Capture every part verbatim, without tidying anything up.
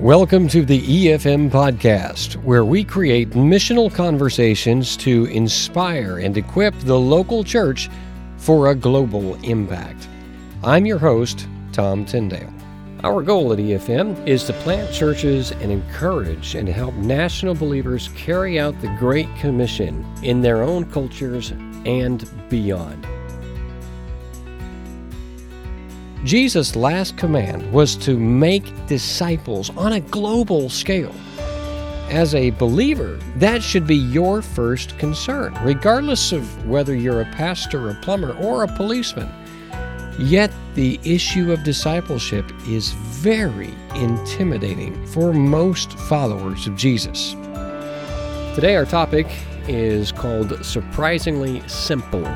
Welcome to the E F M podcast, where we create missional conversations to inspire and equip the local church for a global impact. I'm your host, Tom Tyndale. Our goal at E F M is to plant churches and encourage and help national believers carry out the Great Commission in their own cultures and beyond. Jesus' last command was to make disciples on a global scale. As a believer, that should be your first concern, regardless of whether you're a pastor, a plumber, or a policeman. Yet, the issue of discipleship is very intimidating for most followers of Jesus. Today, our topic is called Surprisingly Simple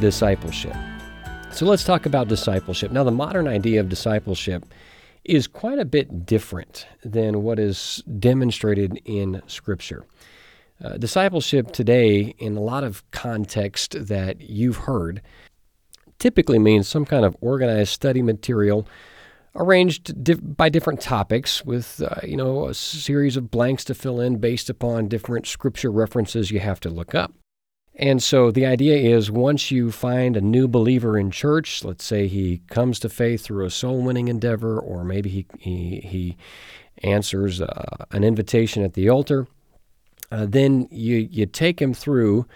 Discipleship. So let's talk about discipleship. Now, the modern idea of discipleship is quite a bit different than what is demonstrated in Scripture. Uh, discipleship today, in a lot of context that you've heard, typically means some kind of organized study material arranged di- by different topics with, uh, you know, a series of blanks to fill in based upon different Scripture references you have to look up. And so the idea is once you find a new believer in church, let's say he comes to faith through a soul-winning endeavor, or maybe he he, he answers uh, an invitation at the altar, uh, then you, you take him through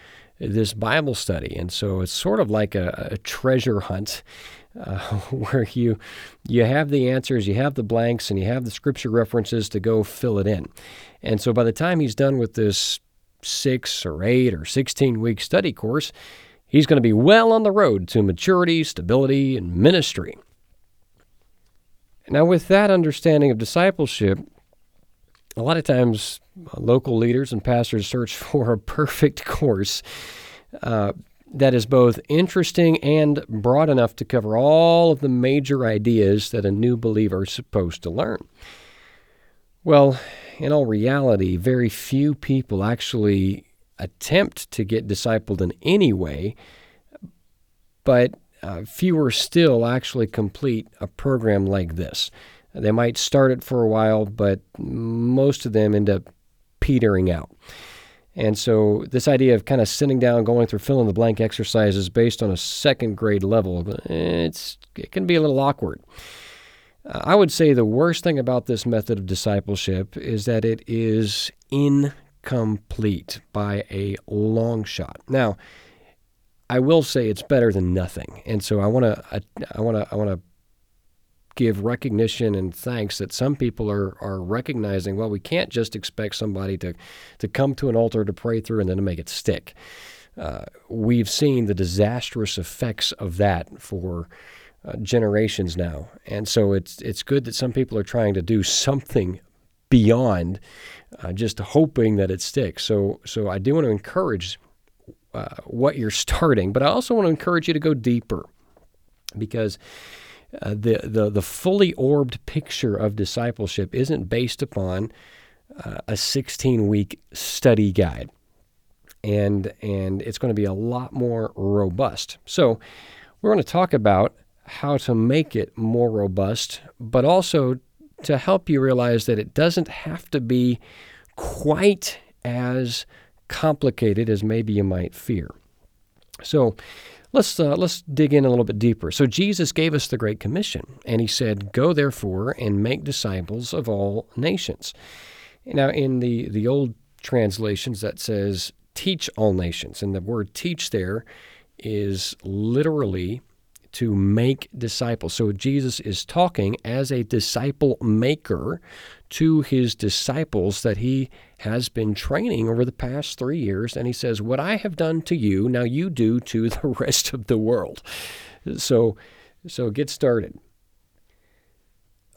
this Bible study. And so it's sort of like a, a treasure hunt uh, where you you have the answers, you have the blanks, and you have the Scripture references to go fill it in. And so by the time he's done with this six or eight or sixteen-week study course, he's going to be well on the road to maturity, stability, and ministry. Now, with that understanding of discipleship, a lot of times uh, local leaders and pastors search for a perfect course uh, that is both interesting and broad enough to cover all of the major ideas that a new believer is supposed to learn. Well, in all reality, very few people actually attempt to get discipled in any way, but uh, fewer still actually complete a program like this. They might start it for a while, but most of them end up petering out. And so this idea of kind of sitting down, going through fill-in-the-blank exercises based on a second-grade level, it's it can be a little awkward. I would say the worst thing about this method of discipleship is that it is incomplete by a long shot. Now, I will say it's better than nothing, and so I want to I, I want to I want to give recognition and thanks that some people are are recognizing. Well, we can't just expect somebody to to come to an altar to pray through and then to make it stick. Uh, we've seen the disastrous effects of that for Uh, generations now. And so it's it's good that some people are trying to do something beyond uh, just hoping that it sticks. So so I do want to encourage uh, what you're starting, but I also want to encourage you to go deeper, because uh, the, the, the fully orbed picture of discipleship isn't based upon uh, a sixteen-week study guide. And, and it's going to be a lot more robust. So we're going to talk about how to make it more robust, but also to help you realize that it doesn't have to be quite as complicated as maybe you might fear. So let's uh, let's dig in a little bit deeper. So Jesus gave us the Great Commission, and he said, "Go therefore and make disciples of all nations." Now, in the, the old translations, that says, "Teach all nations," and the word "teach" there is literally to make disciples. So Jesus is talking as a disciple maker to his disciples that he has been training over the past three years. And he says, what I have done to you, now you do to the rest of the world. So, so get started.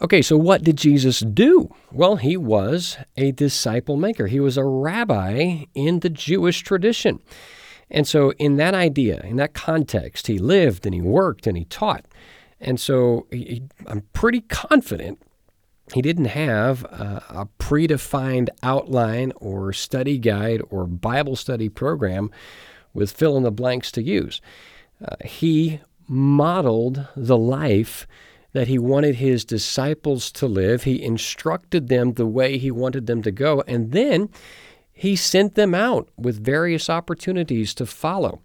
Okay, so what did Jesus do? Well, he was a disciple maker. He was a rabbi in the Jewish tradition. And so in that idea, in that context, he lived and he worked and he taught. And so he, I'm pretty confident he didn't have a, a predefined outline or study guide or Bible study program with fill-in-the-blanks to use. Uh, he modeled the life that he wanted his disciples to live. He instructed them the way he wanted them to go, and then he sent them out with various opportunities to follow.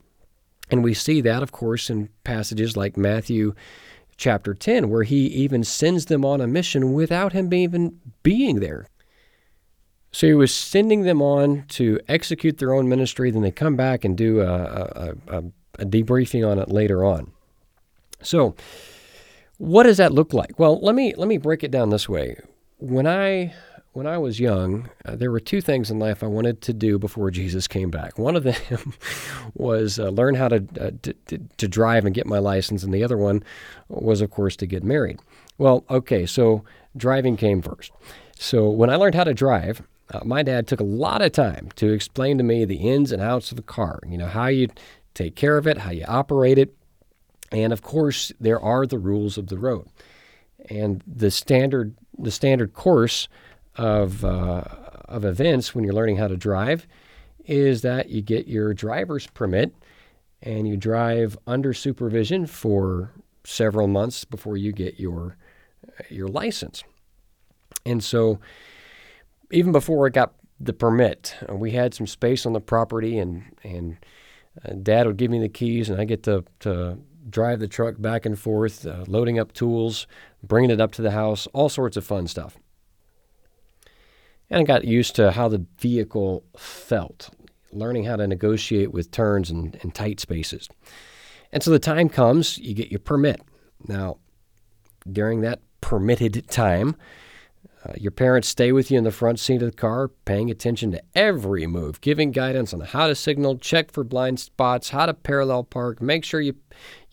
And we see that, of course, in passages like Matthew chapter ten, where he even sends them on a mission without him even being there. So he was sending them on to execute their own ministry, then they come back and do a, a, a, a debriefing on it later on. So what does that look like? Well, let me let me break it down this way. When I when I was young, uh, there were two things in life I wanted to do before Jesus came back. One of them was uh, learn how to, uh, to, to to drive and get my license, and the other one was, of course, to get married. Well, okay, so driving came first. So when I learned how to drive, Uh, my dad took a lot of time to explain to me the ins and outs of the car, you know, how you take care of it, how you operate it. And of course, there are the rules of the road. And the standard the standard course of uh, of events when you're learning how to drive is that you get your driver's permit and you drive under supervision for several months before you get your your license. And so even before I got the permit, we had some space on the property, and and Dad would give me the keys, and I get to, to drive the truck back and forth, uh, loading up tools, bringing it up to the house, all sorts of fun stuff. And I got used to how the vehicle felt, learning how to negotiate with turns and, and tight spaces. And so the time comes, you get your permit. Now, during that permitted time, Uh, your parents stay with you in the front seat of the car, paying attention to every move, giving guidance on how to signal, check for blind spots, how to parallel park, make sure you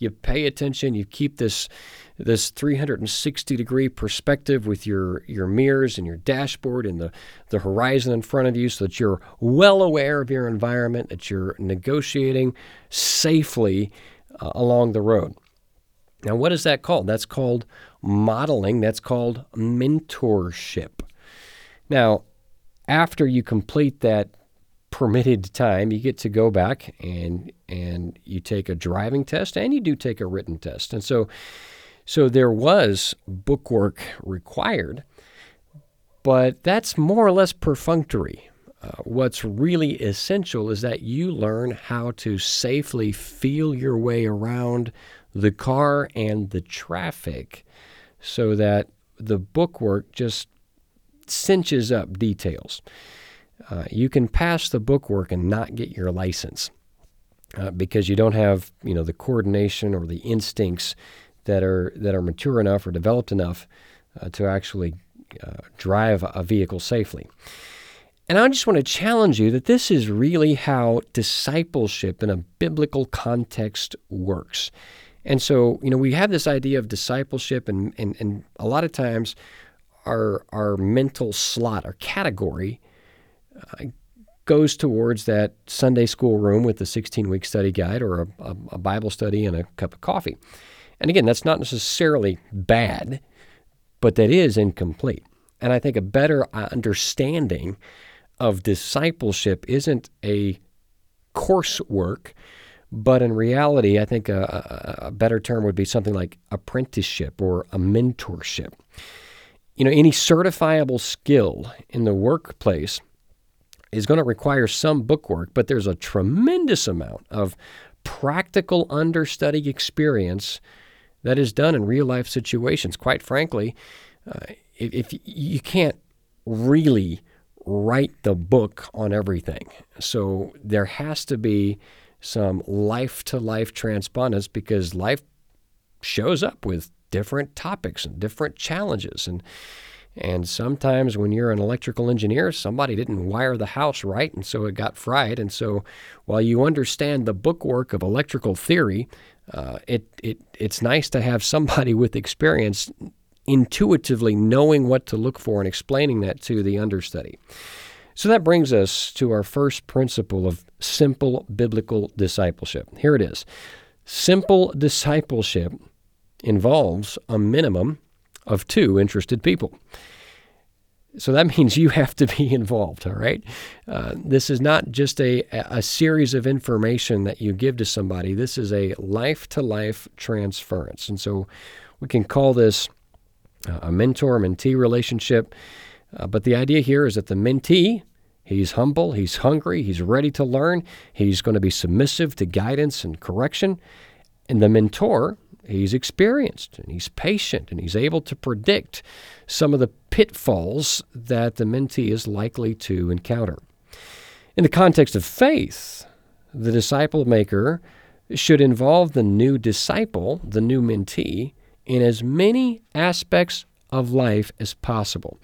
you pay attention, you keep this this three hundred sixty degree perspective with your, your mirrors and your dashboard and the, the horizon in front of you so that you're well aware of your environment, that you're negotiating safely uh, along the road. Now, what is that called? That's called modeling. That's called mentorship. Now, after you complete that permitted time, you get to go back and and you take a driving test, and you do take a written test. And so, so there was bookwork required, but that's more or less perfunctory. Uh, what's really essential is that you learn how to safely feel your way around the car and the traffic so that the bookwork just cinches up details. Uh, you can pass the bookwork and not get your license uh, because you don't have, you know, the coordination or the instincts that are that are mature enough or developed enough uh, to actually uh, drive a vehicle safely. And I just want to challenge you that this is really how discipleship in a biblical context works. And so, you know, we have this idea of discipleship, and, and, and a lot of times our our mental slot, our category, uh, goes towards that Sunday school room with the sixteen-week study guide or a, a, a Bible study and a cup of coffee. And again, that's not necessarily bad, but that is incomplete. And I think a better understanding of discipleship isn't a coursework, but in reality, I think a, a better term would be something like apprenticeship or a mentorship. You know, any certifiable skill in the workplace is going to require some bookwork, but there's a tremendous amount of practical understudy experience that is done in real-life situations. Quite frankly, uh, if, if you can't really write the book on everything. So there has to be some life-to-life transpondence, because life shows up with different topics and different challenges. And and sometimes when you're an electrical engineer, somebody didn't wire the house right, and so it got fried. And so while you understand the bookwork of electrical theory, uh, it it it's nice to have somebody with experience intuitively knowing what to look for and explaining that to the understudy. So that brings us to our first principle of simple biblical discipleship. Here it is. Simple discipleship involves a minimum of two interested people. So that means you have to be involved, all right? Uh, this is not just a, a series of information that you give to somebody. This is a life-to-life transference. And so We can call this uh, a mentor-mentee relationship, uh, but the idea here is that the mentee, he's humble, he's hungry, he's ready to learn, he's going to be submissive to guidance and correction, and the mentor, he's experienced and he's patient and he's able to predict some of the pitfalls that the mentee is likely to encounter. In the context of faith, the disciple maker should involve the new disciple, the new mentee, in as many aspects of life as possible.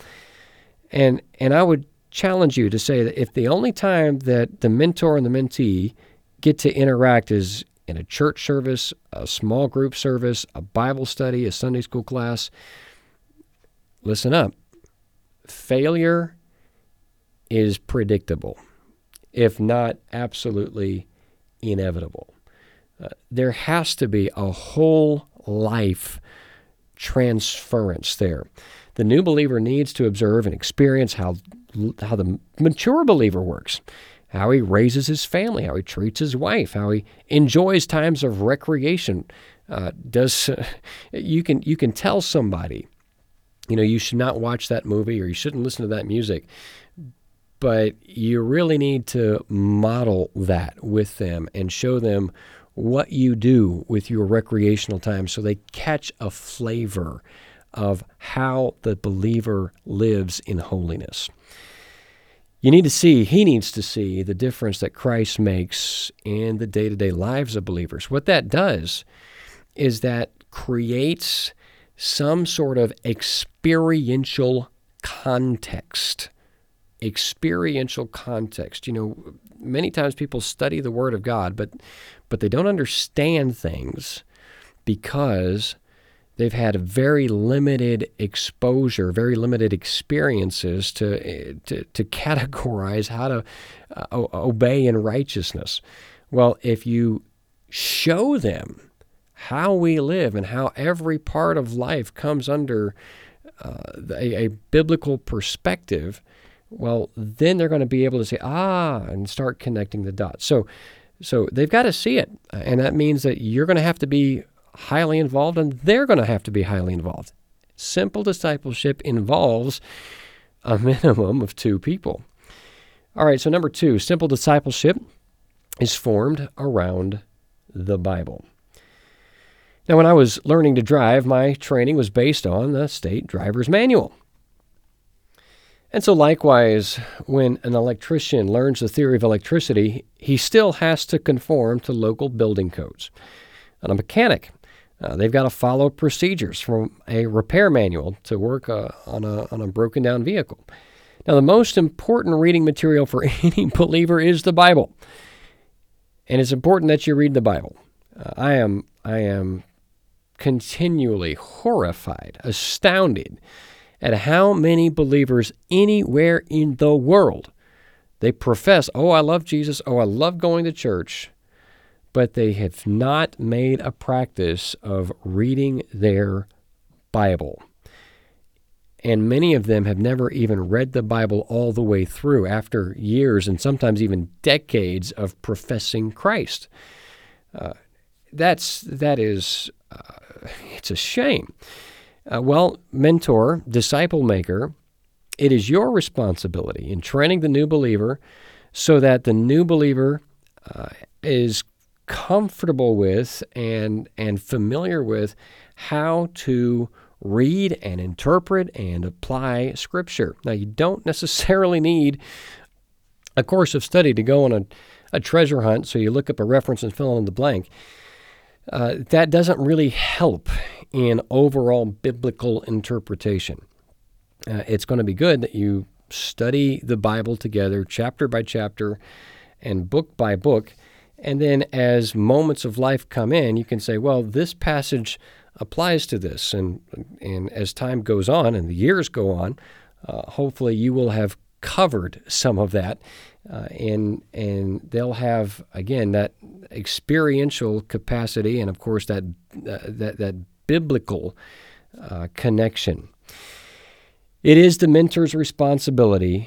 And and I would challenge you to say that if the only time that the mentor and the mentee get to interact is in a church service, a small group service, a Bible study, a Sunday school class, listen up. Failure is predictable, if not absolutely inevitable. Uh, there has to be a whole life transference there. The new believer needs to observe and experience how how the mature believer works, how he raises his family, how he treats his wife, how he enjoys times of recreation. Uh, does uh, you can you can tell somebody, you know, you should not watch that movie or you shouldn't listen to that music, but you really need to model that with them and show them what you do with your recreational time so they catch a flavor of how the believer lives in holiness. You need to see, he needs to see the difference that Christ makes in the day-to-day lives of believers. What that does is that creates some sort of experiential context. Experiential context. You know, many times people study the Word of God, but but they don't understand things because they've had a very limited exposure, very limited experiences to to, to categorize how to uh, obey in righteousness. Well, if you show them how we live and how every part of life comes under uh, a, a biblical perspective, well, then they're going to be able to say, ah, and start connecting the dots. So, so they've got to see it, and that means that you're going to have to be highly involved, and they're going to have to be highly involved. Simple discipleship involves a minimum of two people. All right, so number two, simple discipleship is formed around the Bible. Now, when I was learning to drive, my training was based on the state driver's manual. And so likewise, when an electrician learns the theory of electricity, he still has to conform to local building codes. And a mechanic, Uh, they've got to follow procedures from a repair manual to work uh, on a on a broken down vehicle. Now, the most important reading material for any believer is the Bible, and it's important that you read the Bible. Uh, I am I am continually horrified, astounded at how many believers anywhere in the world they profess, "Oh, I love Jesus. Oh, I love going to church." But they have not made a practice of reading their Bible. And many of them have never even read the Bible all the way through after years and sometimes even decades of professing Christ. Uh, that's, that is, uh, it's a shame. Uh, well, mentor, disciple maker, it is your responsibility in training the new believer so that the new believer uh, is comfortable with and and familiar with how to read and interpret and apply Scripture. Now, you don't necessarily need a course of study to go on a, a treasure hunt, so you look up a reference and fill in the blank. Uh, that doesn't really help in overall biblical interpretation. Uh, it's going to be good that you study the Bible together, chapter by chapter and book by book. And then as moments of life come in, you can say, well, this passage applies to this. And and as time goes on and the years go on, uh, hopefully you will have covered some of that. Uh, and, and they'll have, again, that experiential capacity and, of course, that, uh, that, that biblical uh, connection. It is the mentor's responsibility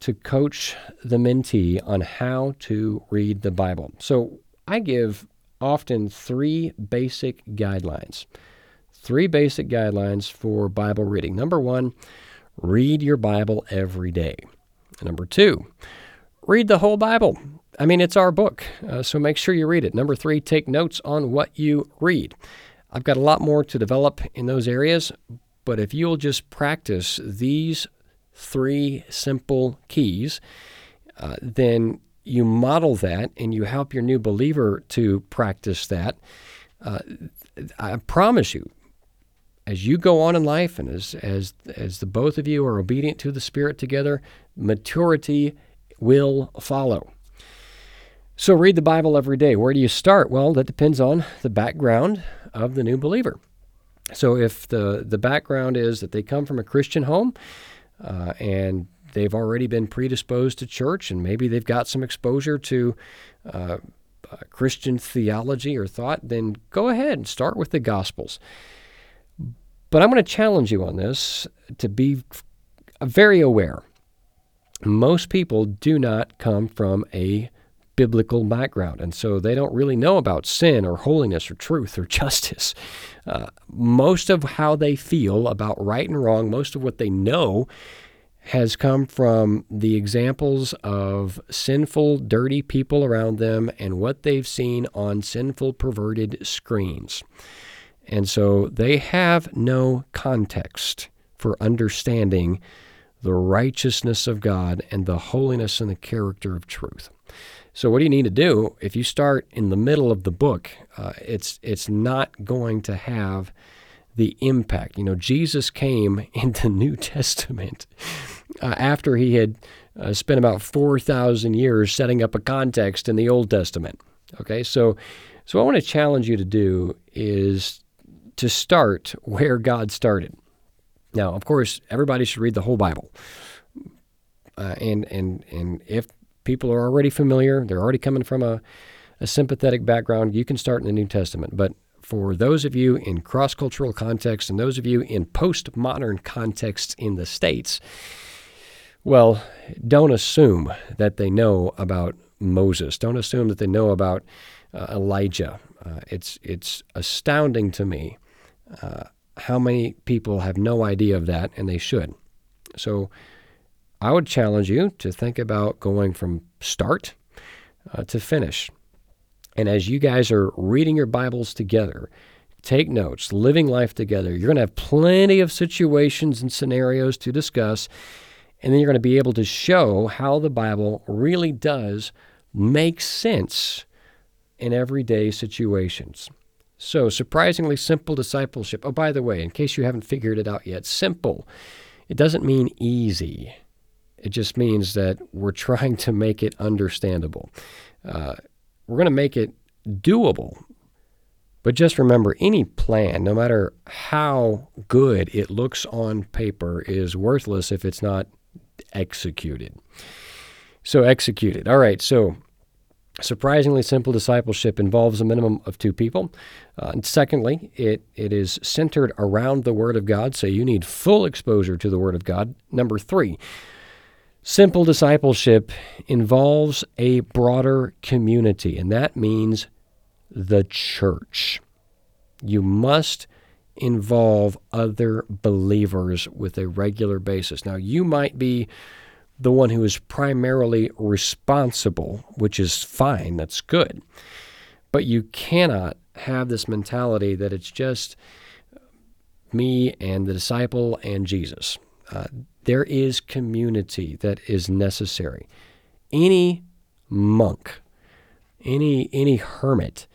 to coach the mentee on how to read the Bible. So I give often three basic guidelines, three basic guidelines for Bible reading. Number one, read your Bible every day. Number two, read the whole Bible. I mean, it's our book, uh, so make sure you read it. Number three, take notes on what you read. I've got a lot more to develop in those areas, but if you'll just practice these three simple keys, uh, then you model that and you help your new believer to practice that. Uh, I promise you, as you go on in life and as as as the both of you are obedient to the Spirit together, maturity will follow. So read the Bible every day. Where do you start? Well, that depends on the background of the new believer. So if the, the background is that they come from a Christian home uh, and they've already been predisposed to church, and maybe they've got some exposure to uh, uh, Christian theology or thought, then go ahead and start with the Gospels. But I'm going to challenge you on this to be very aware. Most people do not come from a biblical background, and so they don't really know about sin or holiness or truth or justice. Uh, most of how they feel about right and wrong, most of what they know has come from the examples of sinful, dirty people around them and what they've seen on sinful, perverted screens. And so they have no context for understanding the righteousness of God and the holiness and the character of truth. So what do you need to do? If you start in the middle of the book, uh, it's it's not going to have the impact. You know, Jesus came in the New Testament uh, after he had uh, spent about four thousand years setting up a context in the Old Testament. Okay, so, so what I want to challenge you to do is to start where God started. Now, of course, everybody should read the whole Bible. Uh, and, and, and if people are already familiar, they're already coming from a, a sympathetic background, you can start in the New Testament. But for those of you in cross-cultural context and those of you in postmodern contexts in the States, well, don't assume that they know about Moses. Don't assume that they know about uh, Elijah. Uh, it's, it's astounding to me uh, how many people have no idea of that, and they should. So I would challenge you to think about going from start uh, to finish. And as you guys are reading your Bibles together, take notes, living life together, you're going to have plenty of situations and scenarios to discuss, and then you're going to be able to show how the Bible really does make sense in everyday situations. So, surprisingly simple discipleship. Oh, by the way, in case you haven't figured it out yet, simple, it doesn't mean easy. It just means that we're trying to make it understandable. Uh, we're going to make it doable. But just remember, any plan, no matter how good it looks on paper, is worthless if it's not executed. So executed. All right, so surprisingly simple discipleship involves a minimum of two people. Uh, and secondly, it, it is centered around the Word of God, so you need full exposure to the Word of God. Number three, simple discipleship involves a broader community, and that means the church. You must involve other believers with a regular basis. Now, you might be the one who is primarily responsible, which is fine, that's good, but you cannot have this mentality that it's just me and the disciple and Jesus. Uh, There is community that is necessary. Any monk, any any hermit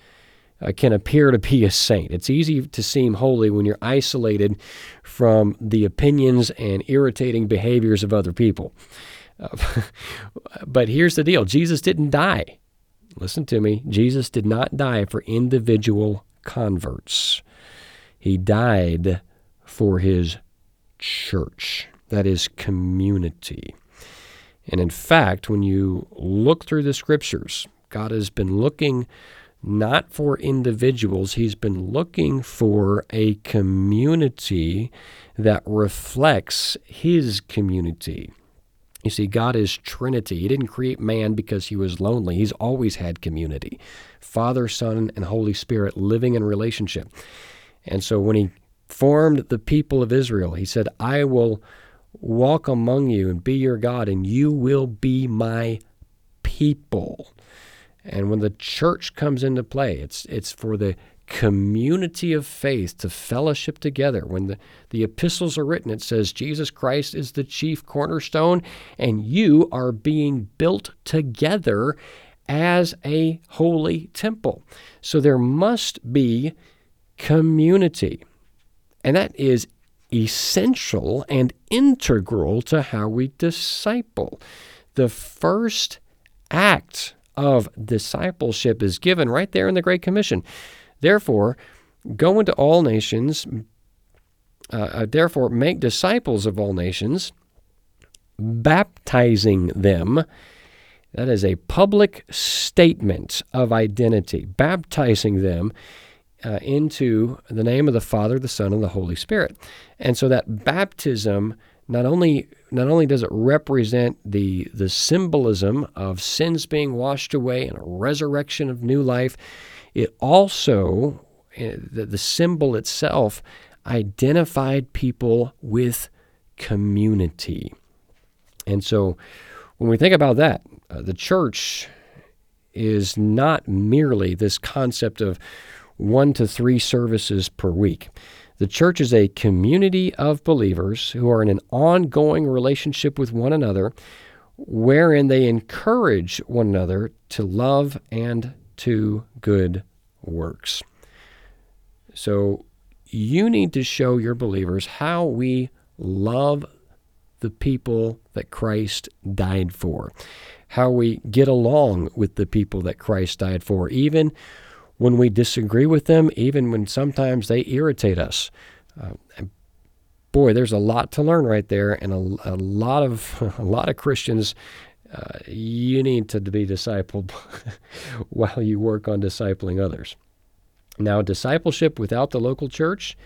uh, can appear to be a saint. It's easy to seem holy when you're isolated from the opinions and irritating behaviors of other people. Uh, but here's the deal. Jesus didn't die. Listen to me. Jesus did not die for individual converts. He died for his church. That is community. And in fact, when you look through the scriptures, God has been looking not for individuals. He's been looking for a community that reflects his community. You see, God is Trinity. He didn't create man because he was lonely. He's always had community. Father, Son, and Holy Spirit living in relationship. And so when he formed the people of Israel. He said, I will walk among you and be your God, and you will be my people. And when the church comes into play, it's it's for the community of faith to fellowship together. When the, the epistles are written, it says Jesus Christ is the chief cornerstone, and you are being built together as a holy temple. So there must be community, and that is essential and integral to how we disciple. The first act of discipleship is given right there in the Great Commission. Therefore, go into all nations, uh, therefore make disciples of all nations, baptizing them. That is a public statement of identity, baptizing them uh, into the name of the Father, the Son, and the Holy Spirit. And so that baptism not only not only does it represent the the symbolism of sins being washed away and a resurrection of new life, it also, the, the symbol itself, identified people with community. And so when we think about that, uh, the church is not merely this concept of one to three services per week. The church is a community of believers who are in an ongoing relationship with one another, wherein they encourage one another to love and to good works. So you need to show your believers how we love the people that Christ died for, how we get along with the people that Christ died for, even when we disagree with them, even when sometimes they irritate us. Uh, boy, there's a lot to learn right there, and a, a lot of a lot of Christians, uh, you need to be discipled while you work on discipling others. Now, discipleship without the local church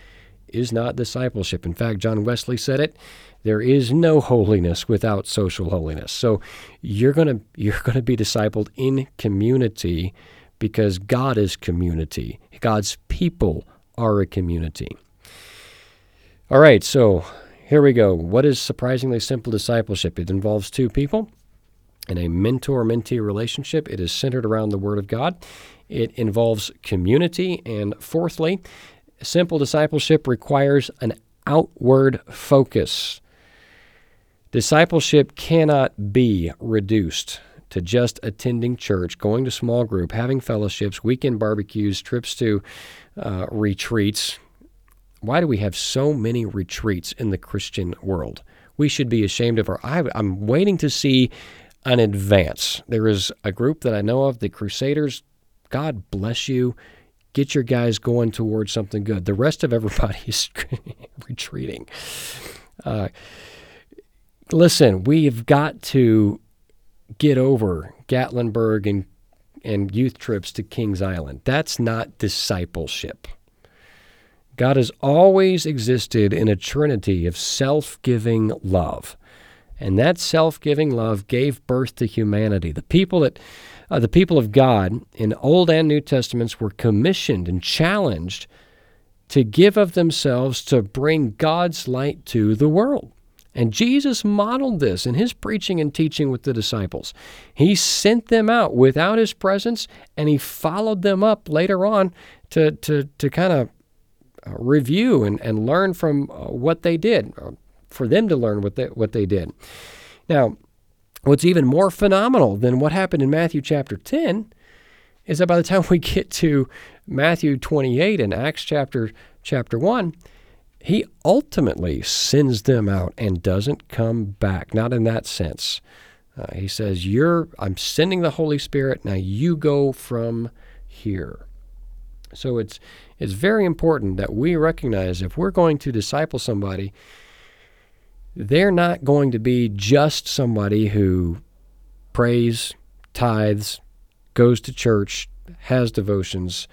is not discipleship. In fact, John Wesley said it, there is no holiness without social holiness. So you're going to you're going to be discipled in community, because God is community. God's people are a community. All right, so here we go. What is surprisingly simple discipleship? It involves two people in a mentor-mentee relationship. It is centered around the Word of God. It involves community. And fourthly, simple discipleship requires an outward focus. Discipleship cannot be reduced to just attending church, going to small group, having fellowships, weekend barbecues, trips to uh, retreats. Why do we have so many retreats in the Christian world? We should be ashamed of our... I, I'm waiting to see an advance. There is a group that I know of, the Crusaders. God bless you. Get your guys going towards something good. The rest of everybody is retreating. Uh, listen, we've got to get over Gatlinburg and and youth trips to Kings Island. That's not discipleship. God has always existed in a trinity of self-giving love, and that self-giving love gave birth to humanity. The people that uh, the people of God in Old and New Testaments were commissioned and challenged to give of themselves to bring God's light to the world. And Jesus modeled this in his preaching and teaching with the disciples. He sent them out without his presence, and he followed them up later on to to, to kind of review and, and learn from what they did, for them to learn what they, what they did. Now, what's even more phenomenal than what happened in Matthew chapter ten is that by the time we get to Matthew twenty-eight and Acts chapter chapter one, he ultimately sends them out and doesn't come back, not in that sense. Uh, he says, "You're, I'm sending the Holy Spirit, now you go from here." So it's it's very important that we recognize if we're going to disciple somebody, they're not going to be just somebody who prays, tithes, goes to church, has devotions,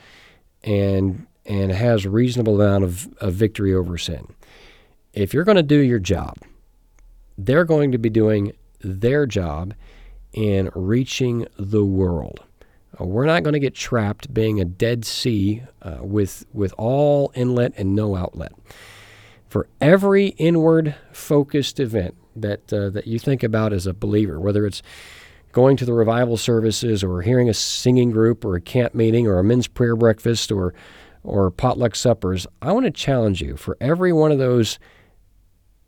and and has a reasonable amount of, of victory over sin. If you're going to do your job, they're going to be doing their job in reaching the world. We're not going to get trapped being a dead sea uh, with with all inlet and no outlet. For every inward-focused event that uh, that you think about as a believer, whether it's going to the revival services or hearing a singing group or a camp meeting or a men's prayer breakfast or or potluck suppers, I want to challenge you for every one of those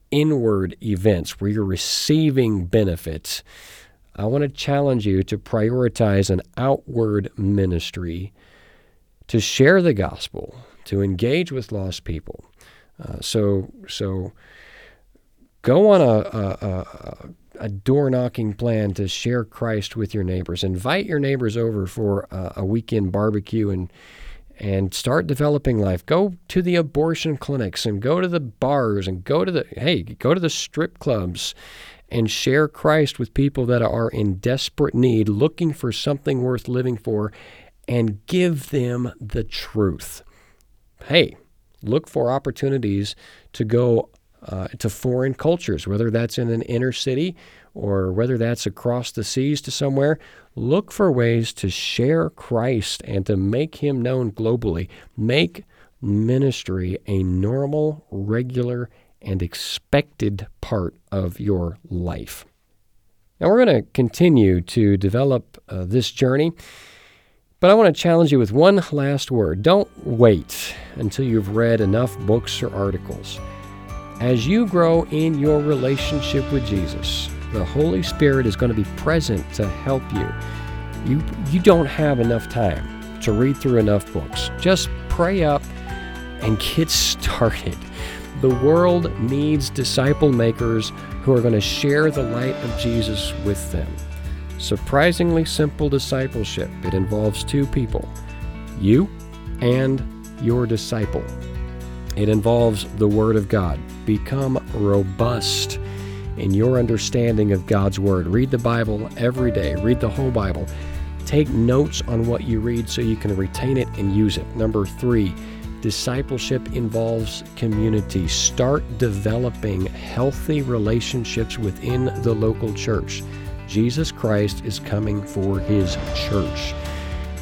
inward events where you're receiving benefits, I want to challenge you to prioritize an outward ministry, to share the gospel, to engage with lost people. Uh, so so go on a, a, a, a door-knocking plan to share Christ with your neighbors. Invite your neighbors over for a, a weekend barbecue and and start developing life. Go to the abortion clinics and go to the bars and go to the, hey, go to the strip clubs and share Christ with people that are in desperate need, looking for something worth living for, and give them the truth. Hey, look for opportunities to go uh, to foreign cultures, whether that's in an inner city or whether that's across the seas to somewhere. Look for ways to share Christ and to make him known globally. Make ministry a normal, regular, and expected part of your life. Now, we're going to continue to develop uh, this journey, but I want to challenge you with one last word. Don't wait until you've read enough books or articles. As you grow in your relationship with Jesus, the Holy Spirit is going to be present to help you. You, you don't have enough time to read through enough books. Just pray up and get started. The world needs disciple makers who are going to share the light of Jesus with them. Surprisingly simple discipleship. It involves two people, you and your disciple. It involves the Word of God. Become robust in your understanding of God's Word. Read the Bible every day. Read the whole Bible. Take notes on what you read so you can retain it and use it. Number three, discipleship involves community. Start developing healthy relationships within the local church. Jesus Christ is coming for his church.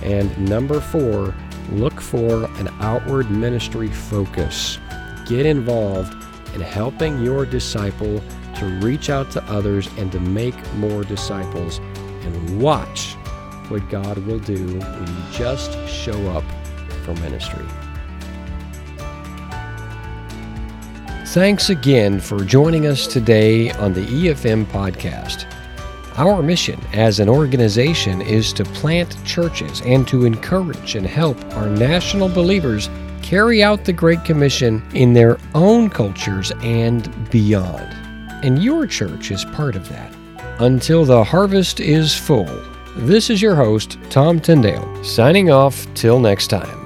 And number four, look for an outward ministry focus. Get involved in helping your disciple to reach out to others and to make more disciples. And watch what God will do when you just show up for ministry. Thanks again for joining us today on the E F M podcast. Our mission as an organization is to plant churches and to encourage and help our national believers carry out the Great Commission in their own cultures and beyond. And your church is part of that. Until the harvest is full, this is your host, Tom Tyndale, signing off till next time.